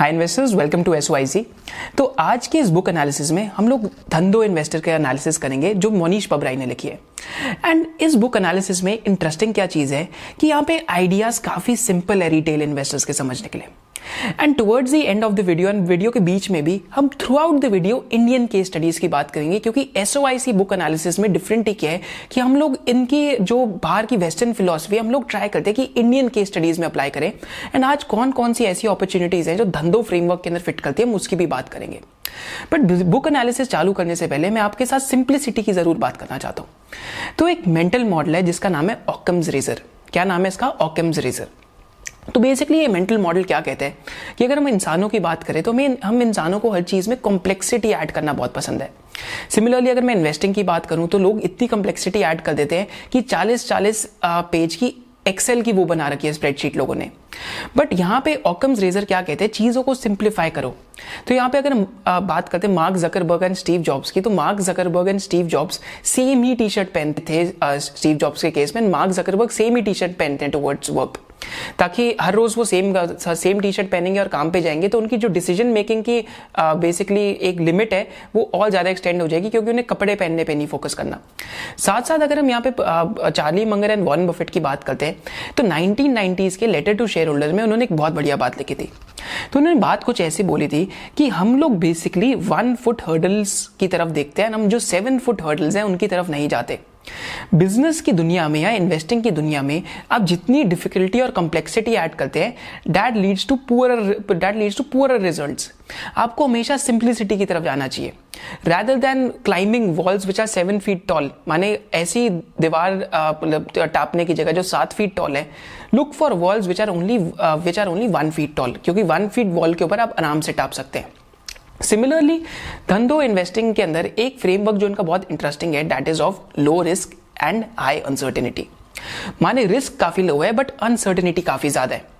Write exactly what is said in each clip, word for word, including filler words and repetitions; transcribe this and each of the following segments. Hi investors, welcome to SOIC. तो आज के इस बुक एनालिसिस में हम लोग धंधो इन्वेस्टर का एनालिसिस करेंगे जो मोहनीश पबराई ने लिखी है। एंड इस बुक एनालिसिस में इंटरेस्टिंग क्या चीज़ है कि यहाँ पे आइडियाज काफ़ी सिंपल है रिटेल इन्वेस्टर्स के समझने के लिए। And towards the end of the video and video के बीच में भी हम throughout the video Indian case studies की बात करेंगे, क्योंकि एसओआईसी बुक एनालिसिस में डिफरेंट ही क्या है कि हम लोग इनकी जो बाहर की वेस्टर्न फिलॉसफी हम लोग ट्राई करते हैं कि इंडियन केस स्टडीज में अप्लाई करें। एंड आज कौन कौन सी ऐसी अपॉर्चुनिटीज हैं जो धंधो फ्रेमवर्क के अंदर फिट करती है, हम उसकी भी बात करेंगे। बट बुक एनालिसिस चालू करने से पहले मैं आपके साथ सिंप्लिसिटी की जरूर बात करना चाहता हूं। तो एक मेंटल मॉडल है जिसका नाम है ऑकम्स रेजर। क्या नाम है इसका? Occam's razor. तो बेसिकली ये मेंटल मॉडल क्या कहते हैं कि अगर हम इंसानों की बात करें तो मैं हम इंसानों को हर चीज़ में कॉम्प्लेक्सिटी ऐड करना बहुत पसंद है। सिमिलरली अगर मैं इन्वेस्टिंग की बात करूं तो लोग इतनी कॉम्प्लेक्सिटी ऐड कर देते हैं कि चालीस चालीस पेज की एक्सेल की वो बना रखी है स्प्रेडशीट लोगों ने। बट यहाँ पे ऑकम्स रेजर क्या कहते हैं, चीज़ों को सिंप्लीफाई करो। तो यहाँ पे अगर हम बात करते हैं Mark Zuckerberg and Steve Jobs की, तो Mark Zuckerberg and Steve Jobs same ही टी शर्ट पहनते थे। स्टीव जॉब्स के केस में मार्क जकरबर्ग सेम ही टी शर्ट पहनते हैं टुवर्ड्स वर्क, ताकि हर रोज वो सेम सेम टी शर्ट पहनेंगे और काम पे जाएंगे तो उनकी जो डिसीजन मेकिंग की बेसिकली एक लिमिट है वो और ज्यादा एक्सटेंड हो जाएगी, क्योंकि उन्हें कपड़े पहनने पे नहीं फोकस करना। साथ साथ अगर हम यहाँ पे Charlie Munger and Warren Buffett की बात करते हैं तो नाइनटीन नाइनटीज के लेटर टू शेयर होल्डर में उन्होंने एक बहुत बढ़िया बात लिखी थी। तो उन्होंने बात कुछ ऐसी बोली थी कि हम लोग बेसिकली वन फुट हर्डल्स की तरफ देखते हैं, हम जो सेवन फुट हर्डल्स हैं उनकी तरफ नहीं जाते। बिजनेस की दुनिया में या इन्वेस्टिंग की दुनिया में आप जितनी डिफिकल्टी और कॉम्प्लेक्सिटी ऐड करते हैं that leads to poorer that leads to poorer results. आपको हमेशा सिंप्लिसिटी की तरफ जाना चाहिए rather than climbing walls which are seven feet tall, माने ऐसी दीवार मतलब टापने की जगह जो सात फीट टॉल है, look for walls which are only which are only one feet tall, क्योंकि one feet wall के ऊपर आप आराम से टाप सकते हैं। सिमिलरली धंधो इन्वेस्टिंग के अंदर एक फ्रेमवर्क जो इनका बहुत इंटरेस्टिंग है that is of low risk and high uncertainty, माने रिस्क काफी लो है बट अनसर्टेनिटी काफी ज्यादा है।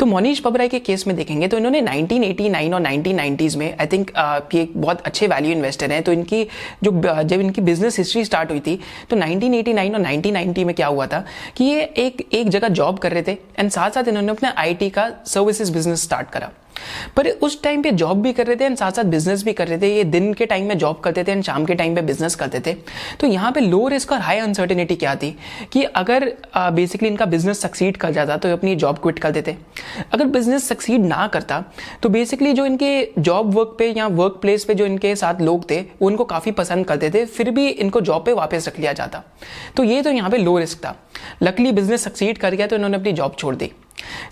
तो मोहनीश पबराई के केस में देखेंगे तो इन्होंने नाइनटीन एटी नाइन और नाइनटीन नाइनटीज में आई थिंक ये बहुत अच्छे वैल्यू इन्वेस्टर हैं। तो इनकी जो जब इनकी बिजनेस हिस्ट्री स्टार्ट हुई थी तो नाइनटीन एटी नाइन और नाइनटीन नाइनटी में क्या हुआ था कि ये एक एक जगह जॉब कर रहे थे एंड साथ साथ इन्होंने अपना आईटी का सर्विसेज बिजनेस स्टार्ट करा। पर उस टाइम पे जॉब भी कर रहे थे एंड साथ साथ बिजनेस भी कर रहे थे। ये दिन के टाइम में जॉब करते थे एंड शाम के टाइम पे बिजनेस करते थे। तो यहाँ पे लो रिस्क और हाई अनसर्टेनिटी क्या थी कि अगर बेसिकली इनका बिजनेस सक्सीड कर जाता तो अपनी जॉब क्विट कर देते, अगर बिजनेस सक्सीड ना करता तो बेसिकली जो इनके जॉब वर्क पे या वर्क प्लेस पे जो इनके साथ लोग थे वो इनको काफ़ी पसंद करते थे, फिर भी इनको जॉब पे वापस रख लिया जाता। तो ये तो यहाँ पे लो रिस्क था। लकली बिजनेस सक्सीड कर गया तो इन्होंने अपनी जॉब छोड़ दी।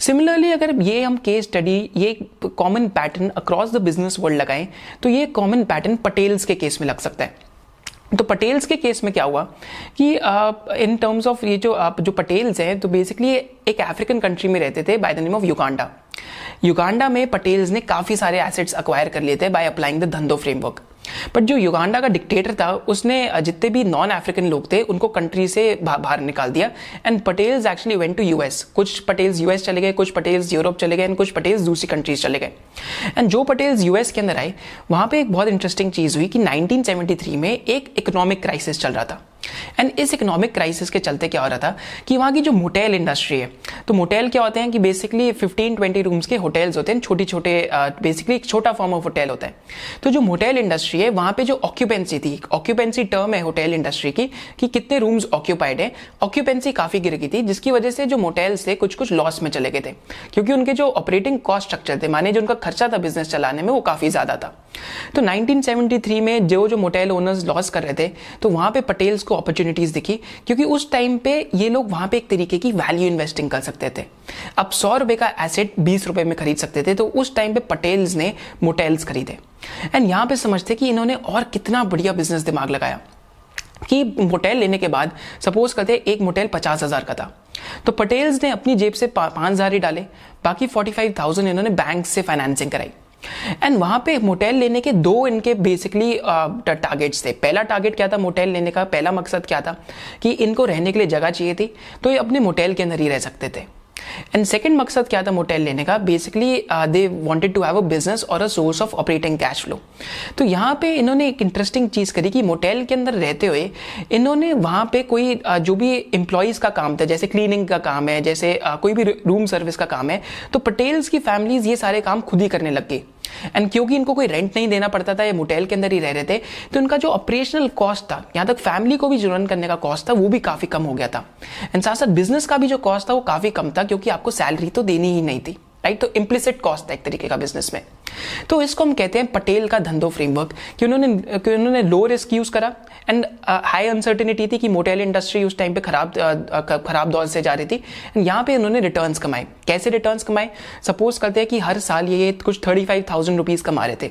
सिमिलरली अगर ये हम केस स्टडी ये common pattern across the business world लगाएं तो ये कॉमन पैटर्न पटेल्स के केस में लग सकता है। तो पटेल्स के केस में क्या हुआ कि इन टर्म्स ऑफ ये जो आप जो पटेल्स हैं तो बेसिकली एक अफ्रीकन कंट्री में रहते थे by the name of Uganda. Uganda में पटेल्स ने काफ़ी सारे एसेट्स अक्वायर कर लिए थे by applying the Dhandho framework. But जो युगांडा का डिक्टेटर था उसने जितने भी नॉन अफ्रीकन लोग थे उनको कंट्री से बाहर निकाल दिया and Patels actually went to US. कुछ पटेल्स यूएस चले गए, कुछ पटेल्स यूरोप चले गए एंड कुछ पटेल्स दूसरी कंट्रीज चले गए। एंड जो पटेल्स यूएस के अंदर आए वहाँ पे एक बहुत इंटरेस्टिंग चीज़ हुई कि नाइनटीन सेवेंटी थ्री में एक इकोनॉमिक क्राइसिस चल रहा था एंड इस इकोनॉमिक क्राइसिस के चलते क्या हो रहा था कि वहाँ की जो मोटेल इंडस्ट्री है, तो मोटेल क्या होते हैं कि बेसिकली फिफ्टीन ट्वेंटी रूम्स के होटल्स होते हैं, छोटे छोटे बेसिकली एक छोटा फॉर्म ऑफ होटल होता है। तो जो मोटेल इंडस्ट्री है वहाँ पे जो ऑक्यूपेंसी थी, ऑक्यूपेंसी टर्म है होटल इंडस्ट्री की कि कितने रूम्स ऑक्यूपाइड है, ऑक्यूपेंसी काफ़ी गिर गई थी जिसकी वजह से जो मोटेल्स थे कुछ कुछ लॉस में चले गए थे, क्योंकि उनके जो ऑपरेटिंग कॉस्ट स्ट्रक्चर थे माने जो उनका खर्चा था बिजनेस चलाने में वो काफ़ी ज़्यादा था। तो नाइनटीन सेवेंटी थ्री में जो जो मोटेल ओनर्स लॉस कर रहे थे तो वहाँ पे पटेल्स को अपॉर्चुनिटीज दिखी, क्योंकि उस टाइम पे ये लोग वहाँ पे एक तरीके की वैल्यू इन्वेस्टिंग कर सकते थे। अब सौ रुपए का एसेट बीस रुपए में खरीद सकते थे। तो उस टाइम पे पटेल्स ने मोटेल्स खरीदे एंड यहाँ पे समझते कि इन्होंने और कितना बढ़िया बिजनेस दिमाग लगाया कि मोटेल लेने के बाद सपोज करते एक मोटेल पचास हजार का था तो पटेल्स ने अपनी जेब से पाँच हजार ही डाले, बाकी फोर्टी फाइव थाउजेंड इन्होंने बैंक से फाइनेंसिंग कराई। एंड वहाँ पे मोटेल लेने के दो इनके बेसिकली टारगेट्स थे। पहला टारगेट क्या था मोटेल लेने का, पहला मकसद क्या था कि इनको रहने के लिए जगह चाहिए थी तो ये अपने मोटेल के अंदर ही रह सकते थे। एंड सेकेंड मकसद क्या था मोटेल लेने का, basically they wanted to have a business और a source of operating cash flow. तो यहाँ पे इन्होंने एक इंटरेस्टिंग चीज़ करी कि मोटेल के अंदर रहते हुए इन्होंने वहाँ पे कोई uh, जो भी एम्प्लॉयज़ का काम था, जैसे क्लीनिंग का काम है, जैसे uh, कोई भी रूम सर्विस का काम है, तो पटेल्स की फैमिलीज ये सारे काम खुद ही करने लग गई। एंड क्योंकि इनको कोई रेंट नहीं देना पड़ता था, ये मोटेल के अंदर ही रह रहे थे, तो इनका जो ऑपरेशनल कॉस्ट था, यहाँ तक फैमिली को भी जो रन करने का कॉस्ट था, वो भी काफ़ी कम हो गया था। एंड साथ साथ बिजनेस का भी जो कॉस्ट था वो काफ़ी कम था, क्योंकि आपको सैलरी तो देनी ही नहीं थी, राइट। तो इम्प्लिसिट कॉस्ट था एक तरीके का बिजनेस में। तो इसको हम कहते हैं पटेल का धंधो फ्रेमवर्क, कि उन्होंने कि उन्होंने लो रिस्क यूज़ करा। एंड हाई अनसर्टेनिटी थी कि मोटेल इंडस्ट्री उस टाइम पे खराब खराब दौर से जा रही थी। एंड यहाँ पे उन्होंने रिटर्न्स कमाए। कैसे रिटर्न्स कमाए? सपोज करते हैं कि हर साल ये कुछ थर्टी फाइव थाउजेंड रुपीज़ कमा रहे थे,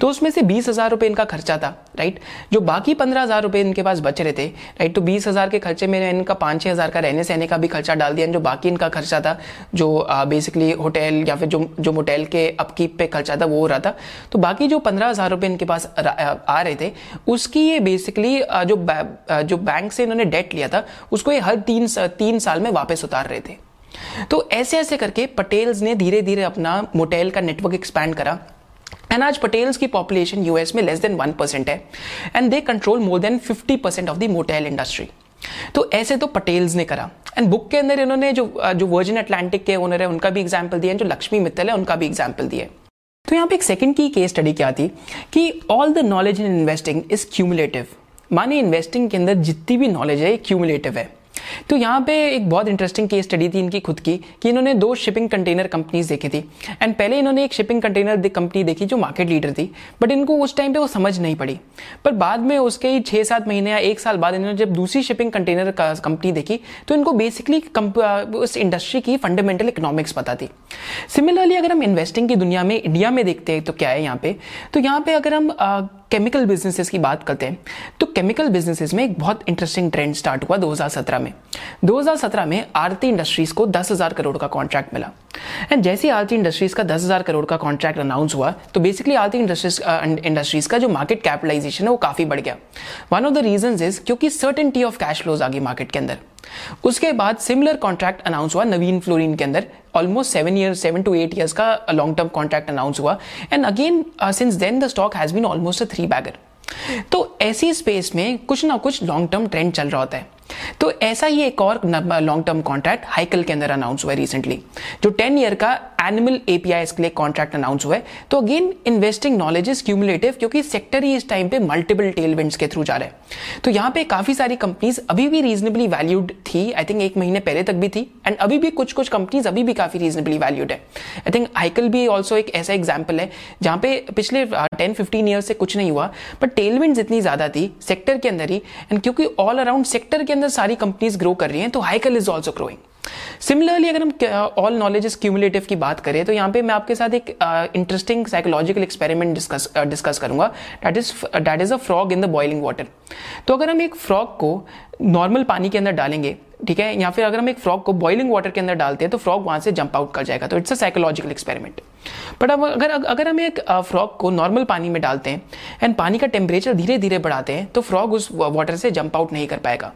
तो उसमें से बीस हज़ार रुपये इनका खर्चा था, राइट। जो बाकी पंद्रह हज़ार रुपये इनके पास बच रहे थे, राइट, तो बीस हज़ार के खर्चे में इनका पाँच छः हज़ार का रहने सहने का भी खर्चा डाल दिया। जो बाकी इनका खर्चा था, जो बेसिकली होटल या फिर जो जो मोटेल के अपकीप पे खर्चा था वो हो रहा था, तो बाकी जो पंद्रह हज़ार रुपये इनके पास आ रहे थे, उसकी ये बेसिकली जो जो बैंक से इन्होंने डेट लिया था उसको ये हर तीन तीन साल में वापस उतार रहे थे। तो ऐसे ऐसे करके पटेल्स ने धीरे धीरे अपना मोटेल का नेटवर्क एक्सपैंड करा। एंड आज पटेल्स की पॉपुलेशन यूएस में लेस देन वन परसेंट है, and they control more than fifty percent of the motel industry. तो ऐसे तो पटेल्स ने करा। एंड बुक के अंदर इन्होंने जो जो वर्जिन अटलांटिक के ओनर है उनका भी एग्जाम्पल दिया, जो लक्ष्मी मित्तल है उनका भी एग्जाम्पल दिया। तो यहाँ पे एक सेकंड की केस स्टडी क्या थी कि all the knowledge in investing is cumulative, माने इन्वेस्टिंग के अंदर जितनी भी नॉलेज है क्यूमुलेटिव है। तो यहाँ पे एक बहुत इंटरेस्टिंग केस स्टडी थी इनकी खुद की, कि इन्होंने दो शिपिंग कंटेनर कंपनीज देखी थी। एंड पहले इन्होंने एक शिपिंग कंटेनर कंपनी देखी जो मार्केट लीडर थी, बट इनको उस टाइम पे वो समझ नहीं पड़ी। पर बाद में उसके ही छः सात महीने या एक साल बाद इन्होंने जब दूसरी शिपिंग कंटेनर कंपनी देखी, तो इनको बेसिकली उस इंडस्ट्री की फंडामेंटल इकोनॉमिक्स पता थी। सिमिलरली अगर हम इन्वेस्टिंग की दुनिया में इंडिया में देखते हैं तो क्या है यहाँ पे, तो यहाँ पे अगर हम केमिकल बिजनेसेस की बात करते हैं, तो केमिकल बिजनेसेस में एक बहुत इंटरेस्टिंग ट्रेंड स्टार्ट हुआ दो हज़ार सत्रह में। दो हज़ार सत्रह में आरती इंडस्ट्रीज को दस हज़ार करोड़ का कॉन्ट्रैक्ट मिला। एंड जैसे ही आरती इंडस्ट्रीज का दस हज़ार करोड़ का कॉन्ट्रैक्ट अनाउंस हुआ, तो बेसिकली आरती इंडस्ट्रीज इंडस्ट्रीज का जो मार्केट कैपिटलाइजेशन है वो काफ़ी बढ़ गया। One of the reasons is क्योंकि सर्टेनिटी ऑफ कैश फ्लोज आ गई मार्केट के अंदर। उसके बाद सिमिलर कॉन्ट्रैक्ट अनाउंस हुआ नवीन फ्लोरिन के अंदर, almost seven year seven to eight years का लॉन्ग टर्म कॉन्ट्रैक्ट अनाउंस हुआ। And again since then the stock has been almost a three bagger. तो ऐसी स्पेस में कुछ ना कुछ लॉन्ग टर्म ट्रेंड चल रहा होता है। तो ऐसा ही एक और लॉन्ग टर्म कॉन्ट्रैक्ट हाइकल के अंदर अनाउंस हुआ रिसेंटली, जो टेन ईयर का एनिमल एपीआईस के लिए कॉन्ट्रैक्ट अनाउंस हुआ है। तो again investing knowledge is cumulative, क्योंकि सेक्टर ही इस टाइम पे मल्टीपल टेलविंड्स के थ्रू जा रहा है। तो यहाँ पे काफी सारी कंपनीज अभी भी रीजनेबली वैल्यूड थी, आई थिंक एक महीने पहले तक भी थी, एंड अभी भी कुछ कुछ कंपनीज अभी भी काफी रीजनेबली वैल्यूड है। आई थिंक हाइकल भी ऑल्सो एक ऐसा एग्जाम्पल है जहाँ पे पिछले टेन फिफ्टीन ईयर से कुछ नहीं हुआ, बट टेलविंड्स इतनी ज्यादा थी सेक्टर के अंदर ही। एंड क्योंकि ऑल अराउंड सेक्टर के अंदर सारी कंपनीज ग्रो कर रही हैं, तो Hikal is also growing. Similarly अगर हम ऑल नॉलेज इज क्यूमुलेटिव की बात करें, तो यहाँ पे मैं आपके साथ एक interesting psychological experiment discuss discuss करूंगा, that is that is a frog in the boiling water. तो अगर हम एक फ्रॉग को नॉर्मल पानी के अंदर डालेंगे, ठीक है, या फिर अगर हम एक फ्रॉग को बॉइलिंग वाटर के अंदर डालते हैं, तो फ्रॉग वहां से जंप आउट कर जाएगा। तो it's a psychological experiment. But अब अगर अगर हम एक फ्रॉग को नॉर्मल पानी में डालते हैं एंड पानी का टेम्परेचर धीरे धीरे बढ़ाते हैं, तो फ्रॉग उस वाटर से जंप आउट नहीं कर पाएगा।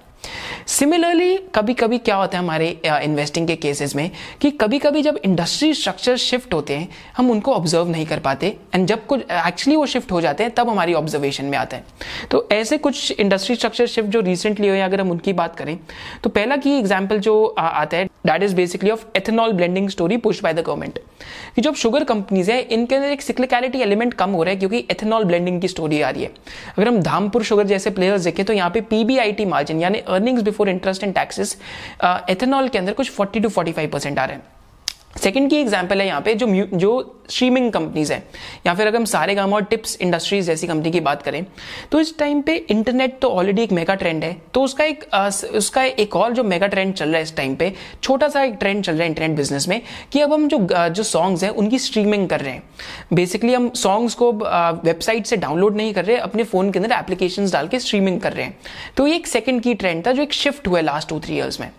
सिमिलरली कभी कभी क्या होता है हमारे इन्वेस्टिंग के केसेस में, कि कभी कभी जब इंडस्ट्री स्ट्रक्चर शिफ्ट होते हैं हम उनको ऑब्जर्व नहीं कर पाते, एंड जब कुछ एक्चुअली वो शिफ्ट हो जाते हैं तब हमारी ऑब्जर्वेशन में आते हैं। तो ऐसे कुछ इंडस्ट्री स्ट्रक्चर शिफ्ट जो रिसेंटली हुए, अगर हम उनकी बात करें, तो पहला की एग्जाम्पल जो आता है that is basically of ethanol blending story pushed by the government, कि जो शुगर कंपनीज है इनके अंदर एक सिक्लिकलिटी एलिमेंट कम हो रहा है, क्योंकि एथेनॉल ब्लेंडिंग की स्टोरी आ रही है। अगर हम धामपुर शुगर जैसे प्लेयर्स देखें, तो यहाँ पे पीबीआईटी मार्जिन यानी earnings before interest and taxes ethanol के अंदर कुछ forty two forty five percent आ रहे हैं। सेकेंड की एग्जाम्पल है यहाँ पे जो जो स्ट्रीमिंग कंपनीज है, या फिर अगर हम सारे काम और टिप्स इंडस्ट्रीज जैसी कंपनी की बात करें, तो इस टाइम पे इंटरनेट तो ऑलरेडी एक मेगा ट्रेंड है, तो उसका एक उसका एक और जो मेगा ट्रेंड चल रहा है इस टाइम पे, छोटा सा एक ट्रेंड चल रहा है इंटरनेट बिजनेस में, कि अब हम जो जो सॉन्ग्स हैं उनकी स्ट्रीमिंग कर रहे हैं। बेसिकली हम सॉन्ग्स को वेबसाइट से डाउनलोड नहीं कर रहे, अपने फोन के अंदर एप्लीकेशन डाल के स्ट्रीमिंग कर रहे हैं। तो ये एक सेकेंड की ट्रेंड था जो एक शिफ्ट हुआ लास्ट टू थ्री ईयर्स में।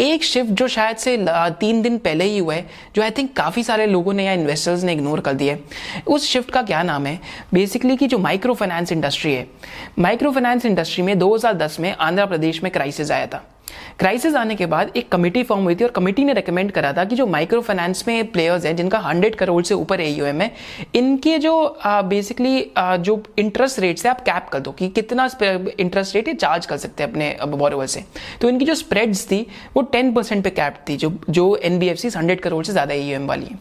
एक शिफ्ट जो शायद से तीन दिन पहले ही हुआ है, जो आई थिंक काफ़ी सारे लोगों ने या इन्वेस्टर्स ने इग्नोर कर दिया है। उस शिफ्ट का क्या नाम है? बेसिकली कि जो माइक्रो फाइनेंस इंडस्ट्री है, माइक्रो फाइनेंस इंडस्ट्री में दो हज़ार दस में आंध्र प्रदेश में क्राइसिस आया था। क्राइसिस आने के बाद एक कमेटी फॉर्म हुई थी और कमेटी ने रेकमेंड करा था कि जो माइक्रो फाइनेंस में प्लेयर्स हैं जिनका सौ करोड़ से ऊपर एयूएम है, इनके जो बेसिकली जो इंटरेस्ट रेट से आप कैप कर दो कि कितना इंटरेस्ट रेट ये चार्ज कर सकते हैं अपने बोरोवर से। तो इनकी जो स्प्रेड्स थी वो टेन परसेंट पे कैप थी जो जो एनबीएफसीज हंड्रेड करोड़ से ज़्यादा एयूएम वाली है।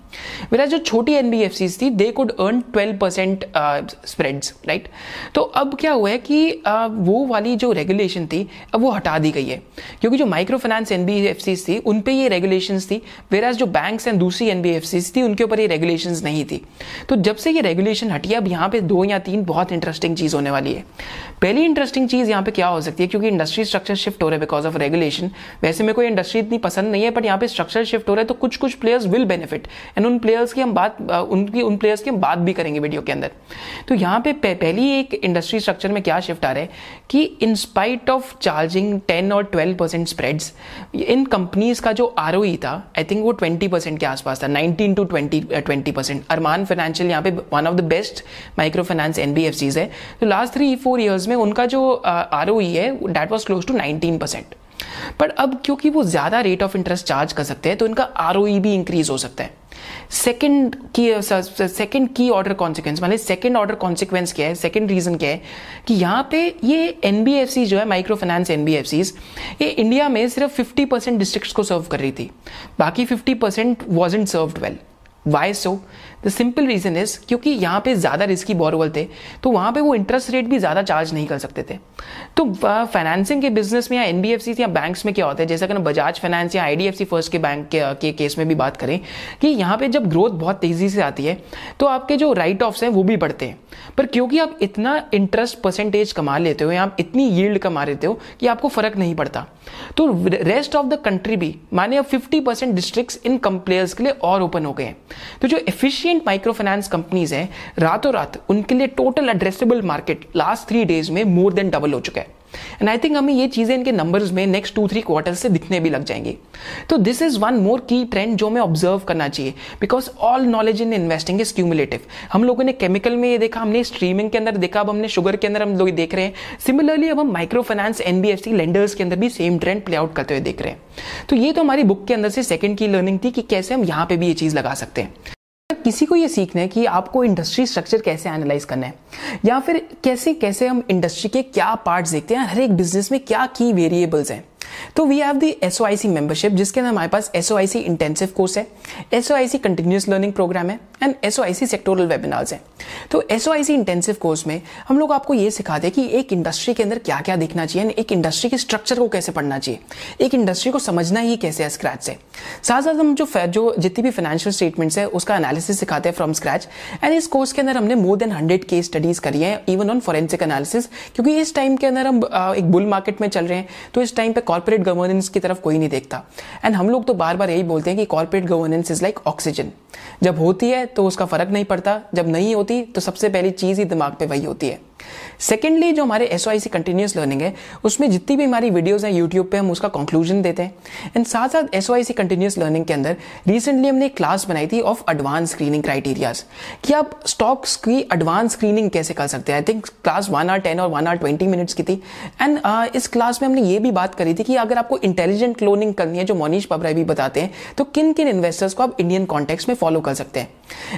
मेरा जो छोटी एनबीएफसीज थी they could earn twelve percent spreads, right. तो अब क्या हुआ है कि uh, वो वाली जो रेगुलेशन थी अब वो हटा दी गई है क्योंकि जो माइक्रो फाइनेंस एनबीएफसीज थी उन पे ये रेगुलेशंस थी, वेराज जो बैंक्स एंड दूसरी एनबीएफसीज थी उनके ऊपर ये रेगुलेशंस नहीं थी। तो जब से ये रेगुलेशन हटी अब यहाँ पे दो या तीन बहुत इंटरेस्टिंग चीज होने वाली है। पहली इंटरेस्टिंग चीज यहाँ पे क्या हो सकती है, क्योंकि इंडस्ट्री स्ट्रक्चर शिफ्ट हो रहा है बिकॉज ऑफ रेगुलेशन। वैसे मेरे को इंडस्ट्री इतनी पसंद नहीं है बट यहाँ पे स्ट्रक्चर शिफ्ट हो रहा है तो कुछ कुछ प्लेयर्स विल बेनिफिट एंड उन प्लेयर्स की हम बात उनकी उन प्लेयर्स की हम बात भी करेंगे वीडियो के अंदर। तो यहाँ पे पहली एक इंडस्ट्री स्ट्रक्चर में क्या शिफ्ट आ रहा है कि इंस्पाइट ऑफ चार्जिंग टेन और ट्वेल्व परसेंट स्प्रेड्स, इन कंपनीज का जो आरओई था आई थिंक वो ट्वेंटी परसेंट के आसपास था, nineteen to twenty percent. Arman financial यहाँ पे one of the best micro finance NBFCs है। तो लास्ट थ्री फोर ईयर्स में उनका जो आरओई है that was close to nineteen percent. पर अब क्योंकि वो ज्यादा रेट ऑफ इंटरेस्ट चार्ज कर सकते हैं तो इनका आरओई भी इंक्रीज हो सकता है। सेकेंड की सेकेंड की ऑर्डर कॉन्सिक्वेंस, माने सेकेंड ऑर्डर कॉन्सिक्वेंस क्या है, सेकेंड रीजन क्या है कि यहाँ पे ये एनबीएफसी जो है माइक्रो फाइनेंस एनबीएफसीज ये इंडिया में सिर्फ फिफ्टी परसेंट डिस्ट्रिक्ट्स को सर्व कर रही थी, बाकी fifty percent wasn't served well. Why so? The simple reason is क्योंकि यहाँ पे ज़्यादा रिस्की बोरोवर थे तो वहाँ पे वो इंटरेस्ट रेट भी ज़्यादा चार्ज नहीं कर सकते थे। तो फाइनेंसिंग के बिजनेस में या एनबीएफसीज या बैंक्स में क्या होता है, जैसा कि ना बजाज फाइनेंस या आईडीएफसी फर्स्ट के बैंक के, के केस में भी बात करें कि यहाँ पे जब ग्रोथ बहुत तेज़ी से आती है तो आपके जो राइट ऑफ्स हैं वो भी बढ़ते हैं। पर क्योंकि आप इतना इंटरेस्ट परसेंटेज कमा लेते हो या आप इतनी यील्ड कमा लेते हो कि आपको फ़र्क नहीं पड़ता। तो रेस्ट ऑफ द कंट्री भी, माने अब फिफ्टी परसेंट डिस्ट्रिक्ट्स इन कम प्लेयर्स के लिए और ओपन हो गए हैं। तो जो एफिशिएंट माइक्रो फाइनेंस कंपनीज हैं रातों रात उनके लिए total addressable market last three days में मोर देन डबल हो चुका है। एंड आई थिंक हमें ये चीजें इनके नंबर्स में नेक्स्ट टू थ्री क्वार्टर्स से दिखने भी लग जाएंगे। तो दिस इज वन मोर की ट्रेंड जो हमें ऑब्जर्व करना चाहिए because all knowledge in investing is cumulative. हम लोगों ने केमिकल में ये देखा, हमने स्ट्रीमिंग के अंदर देखा, अब हमने शुगर के अंदर हम लोग देख रहे हैं। सिमिलरली अब हम माइक्रो फाइनेंस एनबीएफसी लेंडर्स के अंदर भी सेम ट्रेंड प्ले आउट करते हुए देख रहे हैं। तो ये तो हमारी बुक के अंदर से सेकेंड की लर्निंग थी कि कैसे हम यहाँ पे भी ये चीज लगा सकते हैं। किसी को ये सीखना है कि आपको इंडस्ट्री स्ट्रक्चर कैसे एनालाइज करना है या फिर कैसे कैसे हम इंडस्ट्री के क्या पार्ट्स देखते हैं, हर एक बिजनेस में क्या की वेरिएबल्स हैं, तो we have the SOIC membership जिसके अंदर हमारे पास एसओआईसी इंटेंसिव कोर्स है, एसओआईसी कंटिन्यूअस लर्निंग प्रोग्राम है एंड एसओआईसी सेक्टोरल वेबिनार्स हैं। तो एसओआईसी इंटेंसिव कोर्स में हम लोग आपको ये सिखाते हैं कि एक इंडस्ट्री के अंदर क्या क्या देखना चाहिए, एक इंडस्ट्री के स्ट्रक्चर को कैसे पढ़ना चाहिए, एक इंडस्ट्री को समझना ही कैसे है स्क्रैच से। साथ साथ हम जो जो जितनी भी फाइनेंशियल स्टेटमेंट्स है उसका एनालिसिस सिखाते हैं फ्रॉम स्क्रैच। एंड इस कोर्स के अंदर हमने more than hundred case studies करी है इवन ऑन फॉरेंसिक एनालिसिस, क्योंकि इस टाइम के अंदर हम एक बुल मार्केट में चल रहे हैं तो इस टाइम पे कॉर्पोरेट गवर्नेंस की तरफ कोई नहीं देखता। एंड हम लोग तो बार बार यही बोलते हैं कि corporate governance is like oxygen, जब होती है तो उसका फर्क नहीं पड़ता, जब नहीं होती तो सबसे पहली चीज ही दिमाग पे वही होती है। सेकेंडली जो हमारे एसओआईसी कंटिन्यूअस लर्निंग है उसमें जितनी भी हमारी वीडियोस हैं यूट्यूब पे हम उसका कंक्लूजन देते हैं। एंड साथ साथ एसओआईसी कंटिन्यूअस लर्निंग के अंदर रिसेंटली हमने एक क्लास बनाई थी ऑफ एडवांस स्क्रीनिंग क्राइटेरियाज कि आप स्टॉक्स की एडवांस स्क्रीनिंग कैसे कर सकते हैं। I think class one hour ten और वन आवर ट्वेंटी मिनट्स की थी। एंड uh, इस क्लास में हमने ये भी बात करी थी कि अगर आपको इंटेलिजेंट क्लोनिंग करनी है जो मोहनीश पाबराई भी बताते हैं तो किन किन इन्वेस्टर्स को आप इंडियन कॉन्टेक्स्ट में फॉलो कर सकते हैं।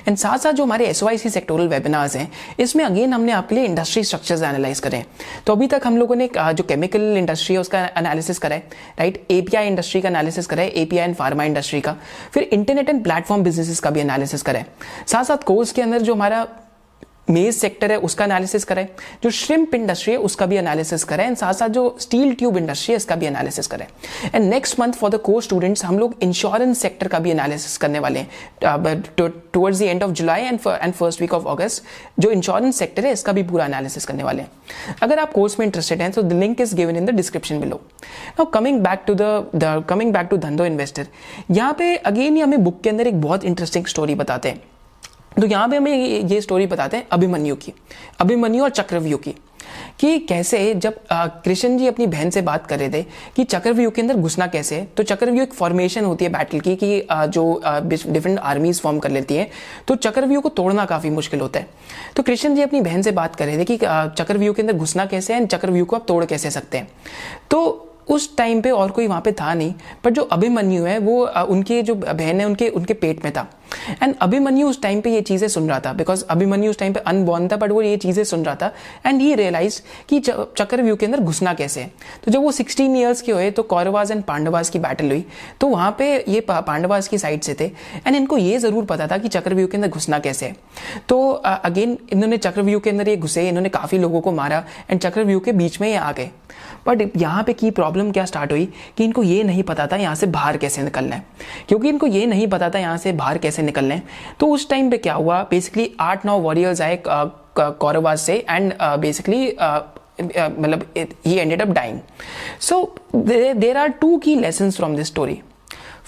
एंड साथ साथ जो हमारे एसओआईसी सेक्टोरल वेबिनार्स हैं इसमें अगेन हमने आपके लिए इंडस्ट्री स्ट्रक्चर्स एनालाइज करें। तो अभी तक हम लोगों ने जो केमिकल इंडस्ट्री है उसका एनालिसिस करा है, राइट, एपीआई इंडस्ट्री का एनालिसिस करा है, एपीआई एंड फार्मा इंडस्ट्री का, फिर इंटरनेट एंड प्लेटफॉर्म बिजनेसेस का भी एनालिसिस करा है। साथ साथ कोर्स के अंदर जो हमारा मेज सेक्टर है उसका एनालिसिस करें, जो श्रिम्प इंडस्ट्री है उसका भी एनालिसिस करें एंड साथ साथ जो स्टील ट्यूब इंडस्ट्री है इसका भी एनालिसिस करें। And next month for the course students हम लोग इंश्योरेंस सेक्टर का भी एनालिसिस करने वाले हैं towards the end of July and and first week of August. जो इंश्योरेंस सेक्टर है इसका भी पूरा एनालिसिस करने वाले हैं। अगर आप कोर्स में इंटरेस्टेड हैं तो the link is given in the description below. Now coming back to the coming back to Dhandho investor, यहाँ पे अगेन हमें बुक के अंदर एक बहुत इंटरेस्टिंग स्टोरी बताते हैं। तो यहाँ पे हमें ये स्टोरी बताते हैं अभिमन्यु की, अभिमन्यु और चक्रव्यूह की, कि कैसे जब कृष्ण जी अपनी बहन से बात कर रहे थे कि चक्रव्यूह के अंदर घुसना कैसे है। तो चक्रव्यूह एक फॉर्मेशन होती है बैटल की कि जो डिफरेंट आर्मीज फॉर्म कर लेती है, तो चक्रव्यूह को तोड़ना काफ़ी मुश्किल होता है। तो कृष्ण जी अपनी बहन से बात कर रहे थे कि चक्रव्यूह के अंदर घुसना कैसे है एंड चक्रव्यूह को आप तोड़ कैसे सकते हैं। तो उस टाइम पे और कोई वहाँ पे था नहीं, पर जो अभिमन्यु है वो उनकी जो बहन है उनके उनके पेट में था। एंड अभिमन्यु उस टाइम पे ये चीज़ें सुन रहा था, बिकॉज अभिमन्यु उस टाइम पे अनबॉर्न था, बट वो ये चीज़ें सुन रहा था। एंड ये रियलाइज कि चक्रव्यूह के अंदर घुसना कैसे है। तो जब वो सिक्सटीन ईयर्स के हुए तो कौरवाज एंड पांडवाज की बैटल हुई, तो वहाँ पे ये पांडवाज की साइड से थे एंड इनको ये ज़रूर पता था कि चक्रव्यूह के अंदर घुसना कैसे है। तो अगेन इन्होंने चक्रव्यूह के अंदर ये घुसे, इन्होंने काफ़ी लोगों को मारा एंड चक्रव्यूह के बीच में ये आ गए। बट यहाँ पे की प्रॉब्लम क्या स्टार्ट हुई कि इनको ये नहीं पता था यहाँ से बाहर कैसे निकलना है, क्योंकि इनको ये नहीं पता था यहाँ से बाहर कैसे निकलना है। तो उस टाइम पे क्या हुआ, बेसिकली आठ नौ वॉरियर्स आए कौरवाज से एंड बेसिकली मतलब ही ended up dying. So there are two key lessons from this story.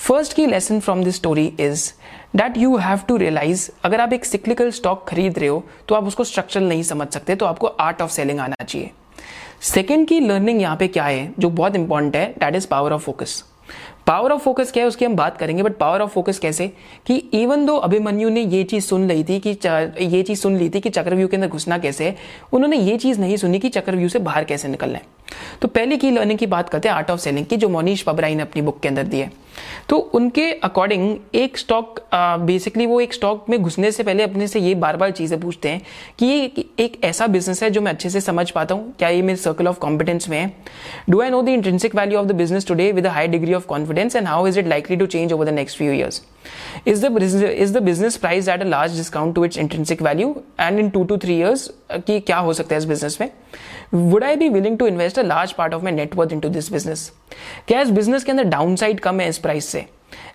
First की lesson from this story is that you have to realise, अगर आप एक सिक्लिकल स्टॉक खरीद रहे हो तो आप उसको स्ट्रक्चरल नहीं समझ सकते, तो आपको आर्ट ऑफ सेलिंग आना चाहिए। सेकेंड की लर्निंग यहाँ पे क्या है जो बहुत इंपॉर्टेंट है, that is power of focus. Power of focus क्या है उसकी हम बात करेंगे, बट पावर ऑफ फोकस कैसे कि इवन दो अभिमन्यु ने ये चीज़ सुन ली थी कि ये चीज़ सुन ली थी कि चक्रव्यूह के अंदर घुसना कैसे है, उन्होंने ये चीज़ नहीं सुनी कि चक्रव्यूह से बाहर कैसे निकलना है। तो पहले की लर्निंग की बात करते हैं आर्ट ऑफ सेलिंग की, जो मोहनीश पबराई ने अपनी बुक के अंदर दी है। तो उनके अकॉर्डिंग एक स्टॉक बेसिकली वो एक स्टॉक में घुसने से पहले अपने से ये बार बार चीज़ें पूछते हैं कि ये एक ऐसा बिजनेस है जो मैं अच्छे से समझ पाता हूँ, क्या ये मेरे सर्कल ऑफ कॉम्पिटेंस में है, do I know the intrinsic value of the business today with a high degree of confidence and how is it likely to change over the next few years, is the is the business price at a large discount to its intrinsic value and in two to three years कि क्या हो सकता है इस business में, would I be willing to invest a large part of my net worth into this business, क्या इस business के अंदर डाउन साइड कम है इस प्राइस से,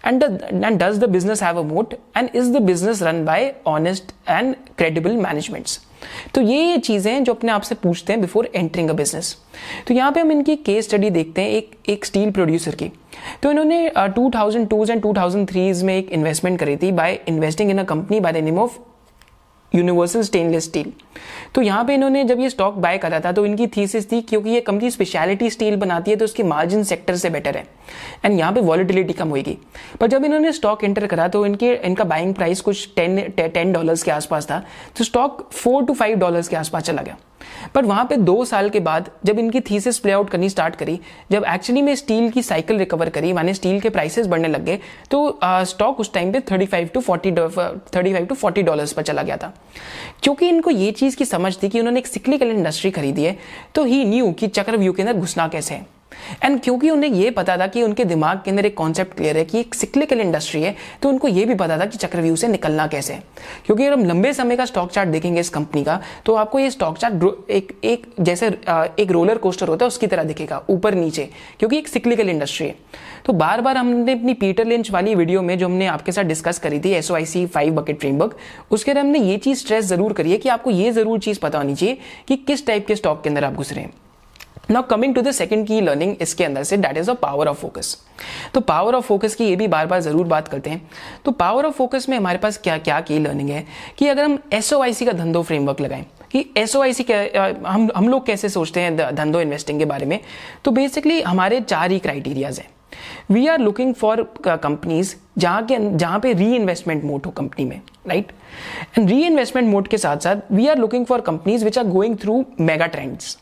and and does the business have a moat and is the business run by honest and credible managements. तो ये चीज़ें हैं जो अपने आप से पूछते हैं बिफोर एंटरिंग अ बिजनेस। तो यहाँ पे हम इनकी केस स्टडी देखते हैं एक एक स्टील प्रोड्यूसर की। तो इन्होंने two thousand twos and two thousand threes में एक इन्वेस्टमेंट करी थी by investing in a company by the name of Universal Stainless steel. तो यहाँ पे इन्होंने जब ये स्टॉक बाय करा था तो इनकी थीसिस थी क्योंकि ये कंपनी स्पेशलिटी स्टील बनाती है तो उसकी मार्जिन सेक्टर से बेटर है एंड यहाँ पे वॉलिटिलिटी कम होगी। पर जब इन्होंने स्टॉक एंटर करा तो इनके इनका बाइंग प्राइस कुछ टेन टेन डॉलर्स के आसपास था, तो stock four to five dollars के आसपास चला गया। पर वहाँ पे दो साल के बाद जब इनकी थीसिस प्ले आउट करनी स्टार्ट करी, जब एक्चुअली में स्टील की साइकिल रिकवर करी, माने स्टील के प्राइसेस बढ़ने लग गए, तो स्टॉक उस टाइम पे thirty five to forty dollars पर चला गया था। क्योंकि इनको ये चीज़ की समझ थी कि उन्होंने एक सिक्लिकल इंडस्ट्री खरीदी है, तो ही न्यू कि चक्रव्यूह के अंदर घुसना कैसे है। एंड क्योंकि उन्हें यह पता था कि उनके दिमाग के अंदर एक कॉन्सेप्ट क्लियर है कि एक सिक्लिकल इंडस्ट्री है, तो उनको यह भी पता था कि चक्रव्यूह से निकलना कैसे है। क्योंकि अगर हम लंबे समय का स्टॉक चार्ट देखेंगे इस कंपनी का, तो आपको ये स्टॉक चार्ट एक एक जैसे एक रोलर कोस्टर होता है उसकी तरह दिखेगा, ऊपर नीचे, क्योंकि एक सिक्लिकल इंडस्ट्री है। तो बार बार हमने अपनी पीटर लिंच वाली वीडियो में जो हमने आपके साथ डिस्कस करी थी S O I C five bucket framework, उसके अंदर हमने ये चीज़ स्ट्रेस जरूर करी है कि आपको ये जरूर चीज़ पता होनी चाहिए कि किस टाइप के स्टॉक के अंदर आप घुस रहे हैं। Now coming to the second key learning इसके अंदर से, that is the power of focus. तो पावर ऑफ फोकस की ये भी बार बार जरूर बात करते हैं। तो पावर ऑफ फोकस में हमारे पास क्या क्या की लर्निंग है कि अगर हम एसओआईसी का धंधो फ्रेमवर्क लगाएं कि एसओआईसी हम हम लोग कैसे सोचते हैं धंधो इन्वेस्टिंग के बारे में, तो बेसिकली हमारे चार ही क्राइटेरियाज हैं। We are looking for companies जहाँ के जहाँ पे री इन्वेस्टमेंट मोड हो कंपनी में, right, and reinvestment mode के साथ साथ we are looking for companies which are going through mega trends,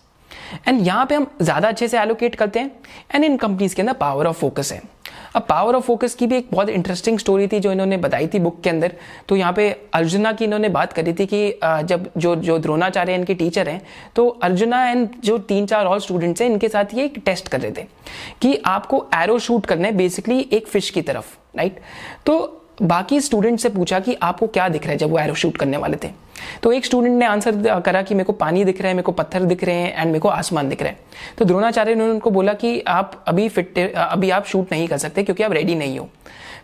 and यहाँ पे हम ज़्यादा अच्छे से एलोकेट करते हैं। एंड इन कंपनीज के अंदर पावर ऑफ फोकस है। अब पावर ऑफ फोकस की भी एक बहुत इंटरेस्टिंग स्टोरी थी जो इन्होंने बताई थी बुक के अंदर। तो यहाँ पे अर्जुना की इन्होंने बात करी थी कि जब जो जो द्रोणाचार्य इनके टीचर हैं, तो अर्जुना एंड जो तीन चार और स्टूडेंट्स हैं इनके साथ ये एक टेस्ट कर रहे थे कि आपको एरो शूट करना है बेसिकली एक फिश की तरफ, राइट। तो बाकी स्टूडेंट से पूछा कि आपको क्या दिख रहा है जब वो एरो शूट करने वाले थे, तो एक स्टूडेंट ने आंसर करा कि मेरे को पानी दिख रहा है, मेरे को पत्थर दिख रहे हैं एंड मेरे को आसमान दिख रहा है। तो द्रोणाचार्य ने उनको बोला कि आप अभी फिट अभी आप शूट नहीं कर सकते क्योंकि आप रेडी नहीं हो।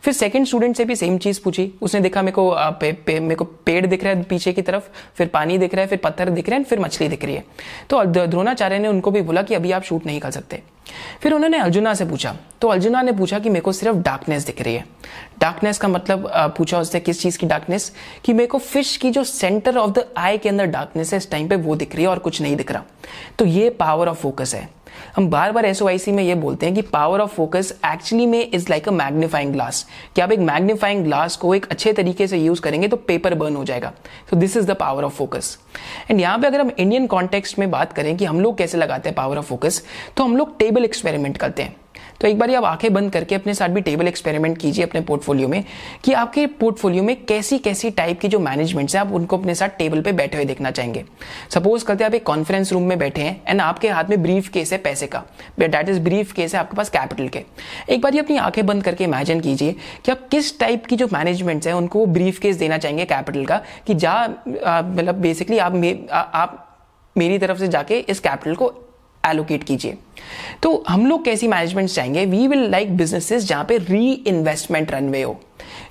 फिर सेकंड स्टूडेंट से भी सेम चीज़ पूछी, उसने देखा मेरे को पे, पे, मेरे को पेड़ दिख रहा है पीछे की तरफ, फिर पानी दिख रहा है, फिर पत्थर दिख रहे हैं, फिर मछली दिख रही है। तो द्रोणाचार्य ने उनको भी बोला कि अभी आप शूट नहीं कर सकते। फिर उन्होंने अर्जुना से पूछा, तो अर्जुना ने पूछा कि मेरे को सिर्फ डार्कनेस दिख रही है। डार्कनेस का मतलब पूछा उससे, किस चीज़ की डार्कनेस, कि मेरे को फिश की जो सेंटर ऑफ द आई के अंदर डार्कनेस है इस टाइम पे वो दिख रही है और कुछ नहीं दिख रहा। तो ये पावर ऑफ फोकस है। हम बार बार एसओआईसी में ये बोलते हैं कि पावर ऑफ फोकस एक्चुअली में is like a magnifying glass, कि आप एक मैग्नीफाइंग ग्लास को एक अच्छे तरीके से यूज करेंगे तो पेपर बर्न हो जाएगा. So this is the power of focus. And यहाँ पे अगर हम इंडियन कॉन्टेक्स्ट में बात करें कि हम लोग कैसे लगाते हैं पावर ऑफ फोकस, तो हम लोग टेबल एक्सपेरिमेंट करते हैं. तो एक बार आप आंखें बंद करके अपने साथ भी टेबल एक्सपेरिमेंट कीजिए अपने पोर्टफोलियो में, कि आपके पोर्टफोलियो में कैसी कैसी टाइप की जो मैनेजमेंट्स हैं आप उनको अपने साथ टेबल पे बैठे हुए देखना चाहेंगे. सपोज करते हैं आप एक कॉन्फ्रेंस रूम में बैठे हैं एंड आपके हाथ में ब्रीफ केस है पैसे का, डेट इज ब्रीफ केस है आपके पास कैपिटल के. एक बार अपनी आंखें बंद करके इमेजिन कीजिए कि आप किस टाइप की जो मैनेजमेंट्स हैं उनको ब्रीफ केस देना चाहेंगे कैपिटल का, कि जहाँ मतलब बेसिकली आप आप मेरी तरफ से जाके इस कैपिटल को एलोकेट कीजिए. तो हम लोग कैसी मैनेजमेंट चाहेंगे, वी विल लाइक बिजनेसेस जहां पे री इन्वेस्टमेंट रनवे हो.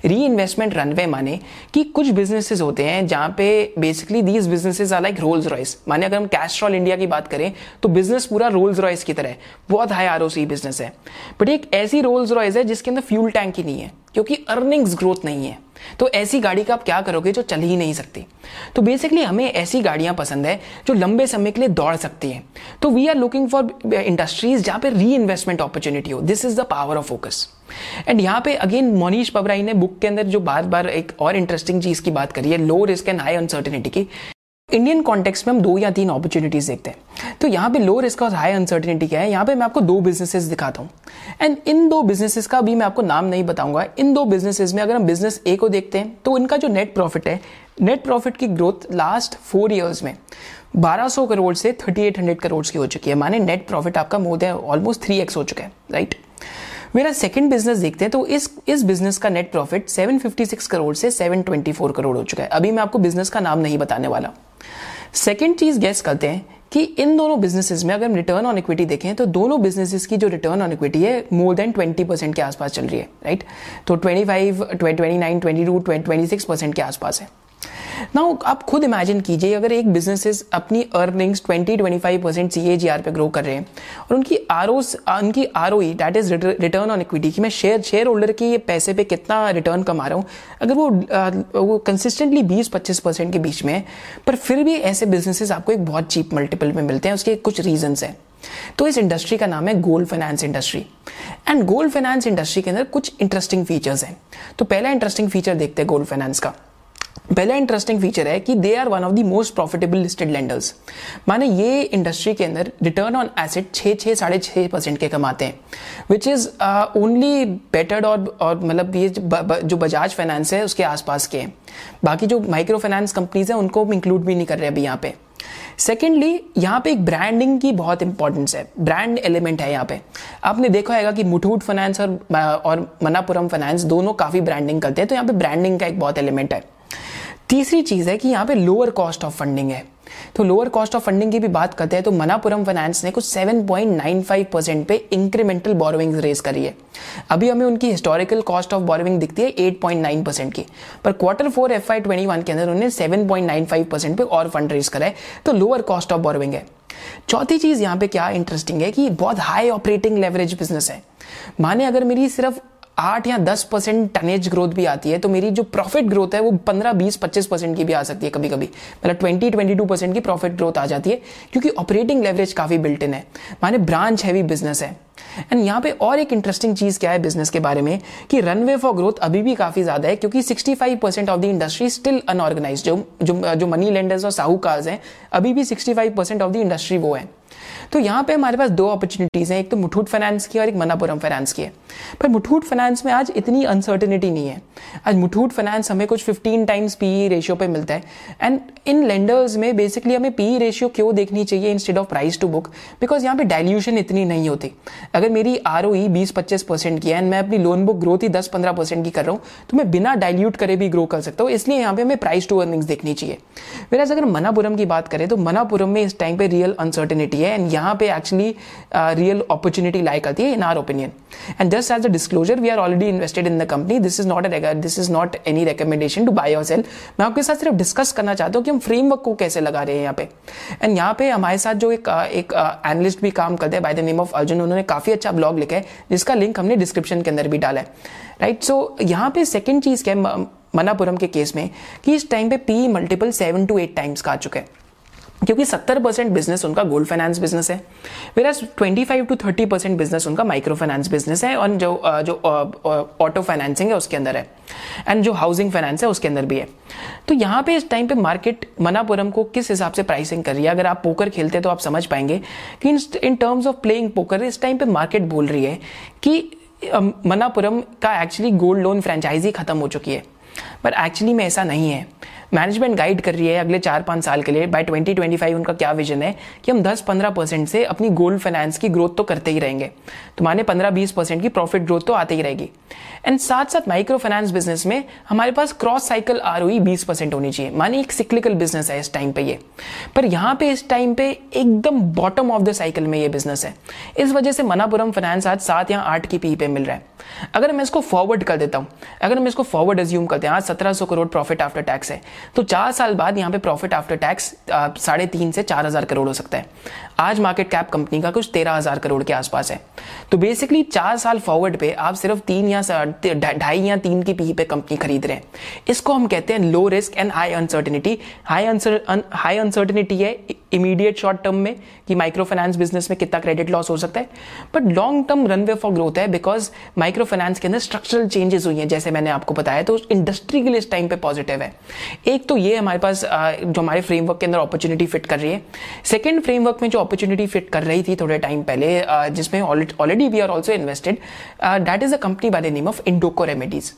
री इन्वेस्टमेंट रनवे माने कि कुछ बिजनेसेस होते हैं जहां पे basically these businesses are like Rolls Royce. माने अगर हम कैस्ट्रॉल इंडिया की बात करें तो बिजनेस पूरा रोल्स रॉयस की तरह है, बहुत हाई आरओसी बिजनेस है, बट एक ऐसी रोल्स रॉयस है जिसके अंदर फ्यूल टैंक ही नहीं है क्योंकि अर्निंग्स ग्रोथ नहीं है. तो ऐसी गाड़ी का आप क्या करोगे जो चल ही नहीं सकती. तो बेसिकली हमें ऐसी गाड़ियां पसंद है जो लंबे समय के लिए दौड़ सकती हैं. तो we are looking for industries जहां पे री इन्वेस्टमेंट अपॉर्चुनिटी हो. This is the power of focus. And यहाँ पे अगेन मोहनीश पबराई ने बुक के अंदर जो बार बार एक और इंटरेस्टिंग चीज की बात करी है, low risk and high uncertainty की. इंडियन कॉन्टेक्स्ट में हम दो या तीन अपॉर्चुनिटीज देखते हैं. तो यहाँ पे लो रिस्क और हाई अनसर्टेनिटी क्या है, यहाँ पे मैं आपको दो बिजनेसेस दिखाता हूँ. एंड इन दो बिजनेसेस का भी मैं आपको नाम नहीं बताऊंगा. इन दो बिजनेसेस में अगर हम बिजनेस ए को देखते हैं तो इनका जो नेट प्रॉफिट है, नेट प्रॉफिट की ग्रोथ लास्ट फोर ईयर्स में बारह सौ करोड़ से थर्टी एट हंड्रेड करोड़ की हो चुकी है. माने नेट प्रॉफिट आपका more than almost three x हो चुका है, राइट. मेरा सेकंड बिजनेस देखते हैं तो इस इस बिजनेस का net profit seven fifty six crore से सेवन ट्वेंटी फोर करोड़ हो चुका है. अभी मैं आपको बिजनेस का नाम नहीं बताने वाला. सेकंड चीज गेस करते हैं कि इन दोनों बिजनेसेस में अगर हम रिटर्न ऑन इक्विटी देखें तो दोनों बिजनेसेस की जो रिटर्न ऑन इक्विटी है मोर देन ट्वेंटी परसेंट के आसपास चल रही है, राइट. तो twenty five, twenty nine, twenty two, twenty six percent के आसपास है. नाउ आप खुद इमेजिन कीजिए अगर एक बिजनेसेस अपनी earnings twenty, twenty five percent CAGR पे ग्रो कर रहे हैं और उनकी आरओस उनकी ROE that is return on equity की मैं शेयर शेयर होल्डर के पैसे पे कितना रिटर्न कमा रहा हूँ, अगर वो वो consistently twenty, twenty five percent के बीच में है, पर फिर भी ऐसे बिजनेसेस आपको एक बहुत चीप मल्टीपल में मिलते हैं. उसके कुछ रीजंस हैं. तो इस इंडस्ट्री का नाम है gold finance industry. And gold finance industry के अंदर कुछ इंटरेस्टिंग फीचर्स हैं. तो पहला इंटरेस्टिंग फीचर देखते हैं गोल्ड फाइनेंस का. पहला इंटरेस्टिंग फीचर है कि they are one of the most profitable listed lenders. माने ये इंडस्ट्री के अंदर रिटर्न ऑन एसेट छः छः साढ़े छः परसेंट के कमाते हैं, विच इज़ ओनली बेटर्ड और और मतलब ये जो बजाज फाइनेंस है उसके आसपास के हैं. बाकी जो माइक्रो फाइनेंस कंपनीज हैं उनको इंक्लूड भी नहीं कर रहे अभी यहाँ पे. सेकेंडली यहाँ पे एक ब्रांडिंग की बहुत इंपॉर्टेंस है, ब्रांड एलिमेंट है यहाँ पे. आपने देखा होगा कि मुठूट फाइनेंस और, और मनापुरम फाइनेंस दोनों काफ़ी ब्रांडिंग करते हैं, तो यहाँ पे ब्रांडिंग का एक बहुत एलिमेंट है. तीसरी चीज़ है कि यहाँ पे लोअर कॉस्ट ऑफ फंडिंग है. तो लोअर कॉस्ट ऑफ फंडिंग की भी बात करते हैं तो मनापुरम फाइनेंस ने कुछ seven point nine five percent पे इंक्रीमेंटल बोरोइंग्स रेज करी है. अभी हमें उनकी हिस्टोरिकल कॉस्ट ऑफ बोरोइंग दिखती है एट पॉइंट नाइन परसेंट की, पर क्वार्टर फोर एफ आई ट्वेंटी वन के अंदर उन्होंने seven point nine five percent पे और फंड रेज करा है, तो लोअर कॉस्ट ऑफ बोरोइंग है. चौथी चीज़ यहाँ पे क्या इंटरेस्टिंग है कि बहुत हाई ऑपरेटिंग लेवरेज बिजनेस है. माने अगर मेरी सिर्फ आठ या दस परसेंट टनेज ग्रोथ भी आती है तो मेरी जो प्रॉफिट ग्रोथ है वो पंद्रह बीस पच्चीस परसेंट की भी आ सकती है, कभी कभी मतलब ट्वेंटी ट्वेंटी टू परसेंट की प्रॉफिट ग्रोथ आ जाती है क्योंकि ऑपरेटिंग लेवरेज काफ़ी बिल्ट इन है. माने ब्रांच हैवी बिजनेस है. एंड यहाँ पे और एक इंटरेस्टिंग चीज़ क्या है बिजनेस के बारे में कि रनवे फॉर ग्रोथ अभी भी काफ़ी ज़्यादा है क्योंकि sixty five percent of the industry still unorganised. जो जो जो मनी लेंडर्स और साहूकार्स हैं अभी भी sixty five percent of the industry वो है. तो यहाँ पे हमारे पास दो अपॉर्चुनिटीज़ हैं, एक तो मुठूट फाइनेंस की और एक मनापुरम फाइनेंस की है. पर मुठूट फाइनेंस में आज इतनी अनसर्टेनिटी नहीं है. आज मुठूट फाइनेंस हमें कुछ फिफ्टीन टाइम्स पीई रेशियो पे मिलता है. एंड इन लेंडर्स में बेसिकली हमें पीई रेशियो क्यों देखनी चाहिए instead of price to book, because यहाँ पे डाइल्यूशन इतनी नहीं होती. अगर मेरी ROE twenty, twenty five percent की है एंड मैं अपनी लोन बुक ग्रोथ ही टेन, फिफ्टीन परसेंट की कर रहा हूँ तो मैं बिना डाइल्यूट करे भी ग्रो कर सकता हूँ, इसलिए यहाँ पे हमें प्राइस टू अर्निंग्स देखनी चाहिए. वेराज अगर मनापुरम की बात करें तो मनापुरम में इस टाइम पे रियल अनसर्टेनिटी है एंड यहाँ पे एक्चुअली रियल अपॉर्चुनिटी लाई करती है in our opinion. And just as a disclosure we are already invested in the company. This is not a this is not any recommendation to buy और sell. मैं आपके साथ सिर्फ discuss करना चाहता हूँ कि हम फ्रेमवर्क को कैसे लगा रहे हैं यहाँ पे. एंड यहाँ पे हमारे साथ जो एक एक एनालिस्ट भी काम करते हैं by the name of Arjun, उन्होंने काफी अच्छा ब्लॉग लिखा है जिसका लिंक हमने डिस्क्रिप्शन के अंदर भी डाला है, राइट. सो यहाँ पे सेकंड चीज क्या है मनापुरम के केस में कि इस टाइम पे P multiple seven to eight times का आ चुका है. क्योंकि सत्तर परसेंट बिजनेस उनका गोल्ड फाइनेंस बिजनेस है, whereas पच्चीस टू तीस परसेंट बिजनेस उनका माइक्रो फाइनेंस बिजनेस है, और जो जो ऑटो फाइनेंसिंग है उसके अंदर है, एंड जो हाउसिंग फाइनेंस है उसके अंदर भी है। तो यहाँ पे इस टाइम पे मार्केट मनापुरम को किस हिसाब से प्राइसिंग कर रही है, अगर आप पोकर खेलते तो आप समझ पाएंगे कि in terms of playing poker इस टाइम पे मार्केट बोल रही है कि मनापुरम का एक्चुअली गोल्ड लोन फ्रेंचाइजी खत्म हो चुकी है, पर एक्चुअली में ऐसा नहीं है। मैनेजमेंट गाइड कर रही है अगले चार पाँच साल के लिए, बाय ट्वेंटी ट्वेंटी फाइव उनका क्या विजन है कि हम दस पंद्रह परसेंट से अपनी गोल्ड फाइनेंस की ग्रोथ तो करते ही रहेंगे, तो माने पंद्रह बीस परसेंट की प्रॉफिट ग्रोथ तो आती ही रहेगी। एंड साथ साथ माइक्रो फाइनेंस बिजनेस में हमारे पास क्रॉस साइकिल आरओई बीस परसेंट होनी चाहिए, माने एक सिक्लिकल बिजनेस है इस टाइम पे ये, पर यहाँ पे इस टाइम पे एकदम बॉटम ऑफ द साइकिल में ये बिजनेस है। इस वजह से मनापुरम फाइनेंस आज सात या आठ की पी पे मिल रहा है। अगर मैं इसको फॉरवर्ड कर देता हूँ, अगर हम इसको फॉरवर्ड एज्यूम करते हैं, आज सत्रह सौ करोड़ प्रॉफिट आफ्टर टैक्स है, तो चार साल बाद यहाँ पे प्रॉफिट आफ्टर टैक्स साढ़े तीन से चार हजार करोड़ हो सकता है। आज मार्केट कैप कंपनी का कुछ तेरह हजार करोड़ के आसपास है। तो बेसिकली चार साल फॉरवर्ड पे आप सिर्फ तीन या ढाई या तीन की पी पे कंपनी खरीद रहे हैं। इसको हम कहते हैं low risk and high uncertainty. High high uncertainty है इमीडिएट शॉर्ट टर्म में कि माइक्रो फाइनेंस बिजनेस में कितना क्रेडिट लॉस हो सकता है, but long term runway for growth है, बिकॉज माइक्रो फाइनेंस के अंदर स्ट्रक्चरल चेंजेस हुई हैं जैसे मैंने आपको बताया, तो इंडस्ट्री के लिए इस टाइम पे पॉजिटिव है। एक तो ये हमारे पास जो हमारे फ्रेमवर्क के अंदर अपॉर्चुनिटी फिट कर रही है। सेकंड फ्रेमवर्क में जो अपॉर्चुनिटी फिट कर रही थी थोड़े टाइम पहले, जिसमें already we are also invested, that is a company by the name of Indoco remedies.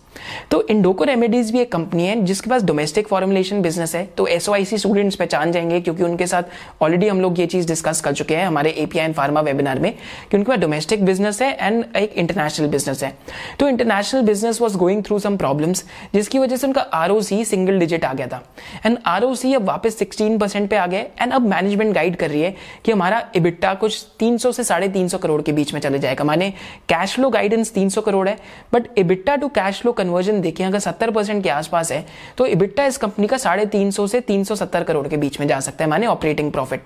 तो इंडोको रेमेडीज भी एक कंपनी है जिसके पास डोमेस्टिक फॉर्मुलेशन बिजनेस है, तो एसओआईसी स्टूडेंट्स पहचान जाएंगे क्योंकि उनके साथ ऑलरेडी हम लोग ये चीज डिस्कस कर चुके हैं हमारे एपीआई एंड फार्मा वेबिनार में कि उनके पास डोमेस्टिक बिजनेस है एंड एक इंटरनेशनल बिजनेस है। तो international business was going through some problems जिसकी वजह से उनका आरओसी सिंगल डिजिट आ गया था, एंड आरओसी अब वापस सोलह परसेंट पे आ गए, एंड अब मैनेजमेंट गाइड कर रही है कि हमारा इबिटा कुछ तीन सौ से साढ़े तीन सौ करोड़ के बीच में चले जाएगा, माने कैश फ्लो गाइडेंस तीन सौ करोड़ है, but EBITDA to cash flow conversion देखें अगर सत्तर परसेंट के आसपास है तो इबिटा इस कंपनी का साढ़े तीन सौ से तीन सौ सत्तर करोड़ के बीच में जा सकता है, माने ऑपरेटिंग प्रॉफिट।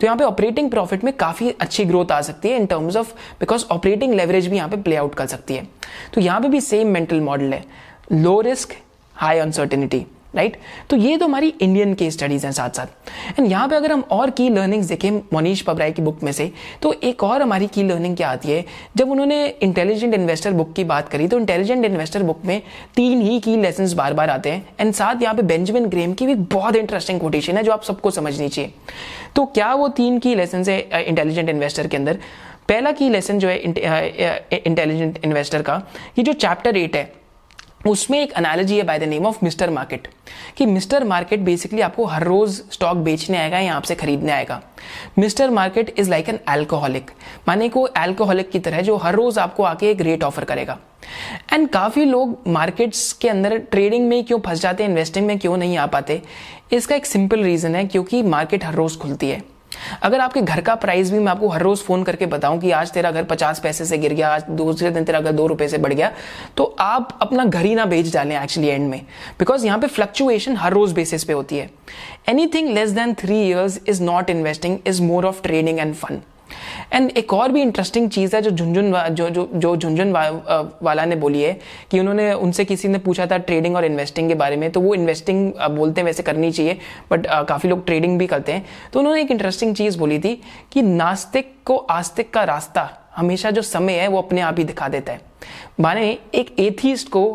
तो यहाँ पे ऑपरेटिंग प्रॉफिट में काफी अच्छी ग्रोथ आ सकती है in terms of, because operating leverage भी यहाँ पे प्ले आउट कर सकती है। तो यहाँ पे भी सेम मेंटल मॉडल है, low risk high uncertainty, right right? तो ये तो हमारी इंडियन केस स्टडीज हैं साथ साथ। एंड यहाँ पे अगर हम और की लर्निंग्स देखें मोहनीश पबराई की बुक में से, तो एक और हमारी की लर्निंग क्या आती है, जब उन्होंने इंटेलिजेंट इन्वेस्टर बुक की बात करी तो इंटेलिजेंट इन्वेस्टर बुक में तीन ही की लेसन्स बार बार आते हैं, एंड साथ यहाँ पे बेंजामिन ग्रेम की भी बहुत इंटरेस्टिंग कोटेशन है जो आप सबको समझनी चाहिए। तो क्या वो तीन की लेसन्स है इंटेलिजेंट इन्वेस्टर के अंदर? पहला की लेसन जो है इंटेलिजेंट इन्वेस्टर का, ये जो चैप्टर एट है उसमें एक एनालॉजी है by the name of mister market, कि मिस्टर मार्केट बेसिकली आपको हर रोज स्टॉक बेचने आएगा या आपसे खरीदने आएगा। Mister market is like an alcoholic, माने को अल्कोहलिक की तरह जो हर रोज आपको आके एक रेट ऑफर करेगा। एंड काफी लोग मार्केट्स के अंदर ट्रेडिंग में क्यों फंस जाते हैं, इन्वेस्टिंग में क्यों नहीं आ पाते, इसका एक सिंपल रीजन है क्योंकि मार्केट हर रोज खुलती है। अगर आपके घर का प्राइस भी मैं आपको हर रोज फोन करके बताऊं कि आज तेरा घर पचास पैसे से गिर गया, आज दूसरे दिन तेरा घर दो रुपए से बढ़ गया, तो आप अपना घर ही ना बेच डालें एक्चुअली एंड में, बिकॉज यहाँ पे फ्लक्चुएशन हर रोज बेसिस पे होती है। Anything less than three years is not investing, is more of trading and fun. And एक और भी इंटरेस्टिंग चीज़ है जो झुंझुन जो जो जो झुंझुन वा, वाला ने बोली है कि उन्होंने उनसे किसी ने पूछा था ट्रेडिंग और इन्वेस्टिंग के बारे में, तो वो इन्वेस्टिंग बोलते हैं वैसे करनी चाहिए, बट काफ़ी लोग ट्रेडिंग भी करते हैं। तो उन्होंने एक इंटरेस्टिंग चीज़ बोली थी कि नास्तिक को आस्तिक का रास्ता हमेशा जो समय है वो अपने आप ही दिखा देता है, माने एक एथीस्ट को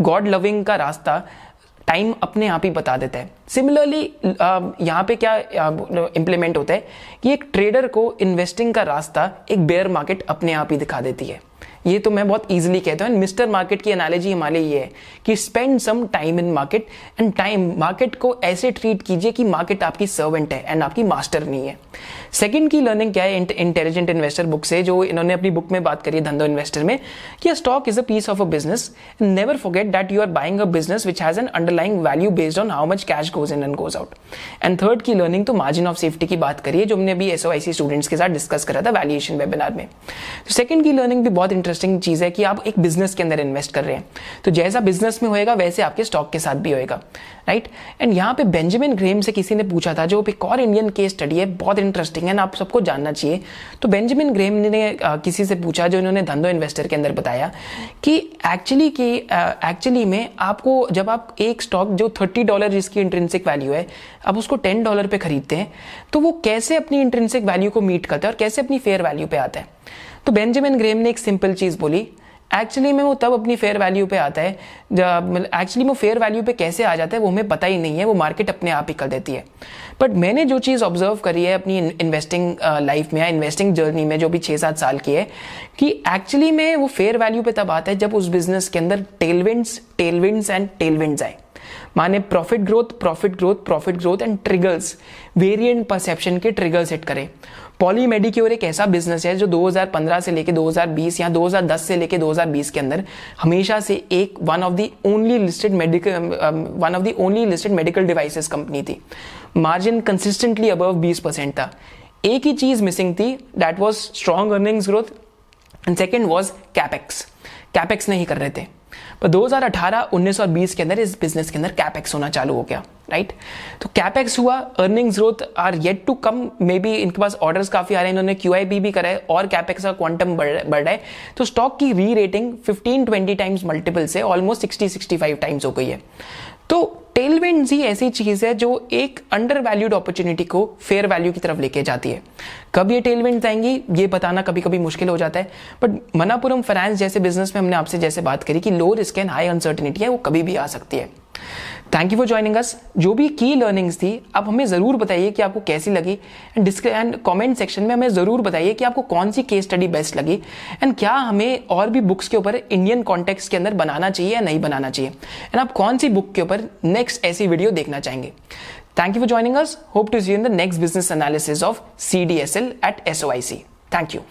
गॉड लविंग का रास्ता टाइम अपने आप ही बता देता है। सिमिलरली यहाँ पे क्या इम्प्लीमेंट होता है कि एक ट्रेडर को इन्वेस्टिंग का रास्ता एक बेयर मार्केट अपने आप ही दिखा देती है। ये तो मैं बहुत इजीली कहता हूँ। मिस्टर मार्केट की एनालॉजी हमारे ये है कि spend some time in market and time market को ऐसे ट्रीट कीजिए कि मार्केट आपकी सर्वेंट है एंड आपकी मास्टर नहीं है। सेकंड की लर्निंग क्या है इंटेलिजेंट इन्वेस्टर बुक से, जो इन्होंने अपनी बुक में बात करी है धंधो इन्वेस्टर में, कि stock is a piece of a business, never forget that you are buying a business which has an underlying value based on how much cash goes in and goes out. And third की learning तो margin of safety की बात करिए, जो हमने अभी SOIC students के साथ डिस्कस करा था वैल्यूएशन वेबिनार में। तो सेकंड की लर्निंग भी बहुत इंटरेस्टिंग चीज है कि आप एक बिजनेस के अंदर इन्वेस्ट कर रहे हैं, तो जैसा बिजनेस में होएगा वैसे आपके स्टॉक के साथ भी होएगा, राइट। एंड यहाँ पे बेंजामिन ग्रेम से किसी ने पूछा था, जो एक और इंडियन केस स्टडी है, बहुत इंटरेस्टिंग है, आप सबको जानना चाहिए। तो बेंजामिन ग्रेम ने किसी से पूछा जो इन्होंने धंधो इन्वेस्टर के अंदर बताया कि एक्चुअली की एक्चुअली में आपको जब आप एक स्टॉक जो थर्टी डॉलर जिसकी इंट्रिंसिक वैल्यू है आप उसको टेन डॉलर पे खरीदते हैं तो वो कैसे अपनी इंट्रिंसिक वैल्यू को मीट करता है और कैसे अपनी फेयर वैल्यू पे आता है। तो बेंजामिन ग्रेम ने एक सिंपल चीज़ बोली, एक्चुअली में वो तब अपनी फेयर वैल्यू पे आता है, एक्चुअली वो फेयर वैल्यू पे कैसे आ जाता है वो हमें पता ही नहीं है, वो मार्केट अपने आप ही कर देती है। बट मैंने जो चीज़ ऑब्जर्व करी है अपनी इन्वेस्टिंग लाइफ में या इन्वेस्टिंग जर्नी में जो भी छः सात साल की है कि एक्चुअली में वो फेयर वैल्यू पे तब आता है जब उस बिजनेस के अंदर टेलविंड्स टेलविंड्स एंड टेलविंड्स आए, माने profit growth profit growth profit growth and triggers, variant perception के ट्रिगर्स हिट करें। पॉलीमेडिक्योर एक ऐसा बिजनेस है जो दो हज़ार पंद्रह से लेके दो हज़ार बीस या दो हज़ार दस से लेके दो हज़ार बीस के अंदर हमेशा से एक one of the only listed medical one of the only listed medical devices company थी। मार्जिन कंसिस्टेंटली अबव बीस परसेंट था। एक ही चीज मिसिंग थी, that was strong earnings growth and second was capex. Capex नहीं कर रहे थे, पर दो हज़ार अठारह, उन्नीस और बीस के अंदर इस बिजनेस के अंदर कैपेक्स होना चालू हो गया, राइट। तो कैपेक्स हुआ, earnings growth are yet to come, may be इनके पास ऑर्डर्स काफी आ रहे हैं, इन्होंने क्यूआईपी भी करा है और कैपेक्स का क्वांटम बढ़ रहा है। तो स्टॉक की री रेटिंग पंद्रह बीस टाइम्स मल्टीपल से ऑलमोस्ट साठ पैंसठ टाइम्स हो गई है। तो टेलविंड्स ही ऐसी चीज है जो एक अंडर वैल्यूड अपॉर्चुनिटी को फेयर वैल्यू की तरफ लेके जाती है। कब ये टेलविंड्स आएंगी ये बताना कभी कभी मुश्किल हो जाता है, बट मनापुरम फाइनेंस जैसे बिजनेस में हमने आपसे जैसे बात करी कि low risk and high uncertainty है, वो कभी भी आ सकती है। Thank you for joining us. जो भी की लर्निंग्स थी आप हमें ज़रूर बताइए कि आपको कैसी लगी, एंड एंड कमेंट सेक्शन में हमें ज़रूर बताइए कि आपको कौन सी केस स्टडी बेस्ट लगी, एंड क्या हमें और भी बुक्स के ऊपर इंडियन कॉन्टेक्स्ट के अंदर बनाना चाहिए या नहीं बनाना चाहिए, एंड आप कौन सी बुक के ऊपर नेक्स्ट ऐसी वीडियो देखना चाहेंगे। Thank you for joining us. Hope to see you in the next business analysis of C D S L at S O I C. Thank you.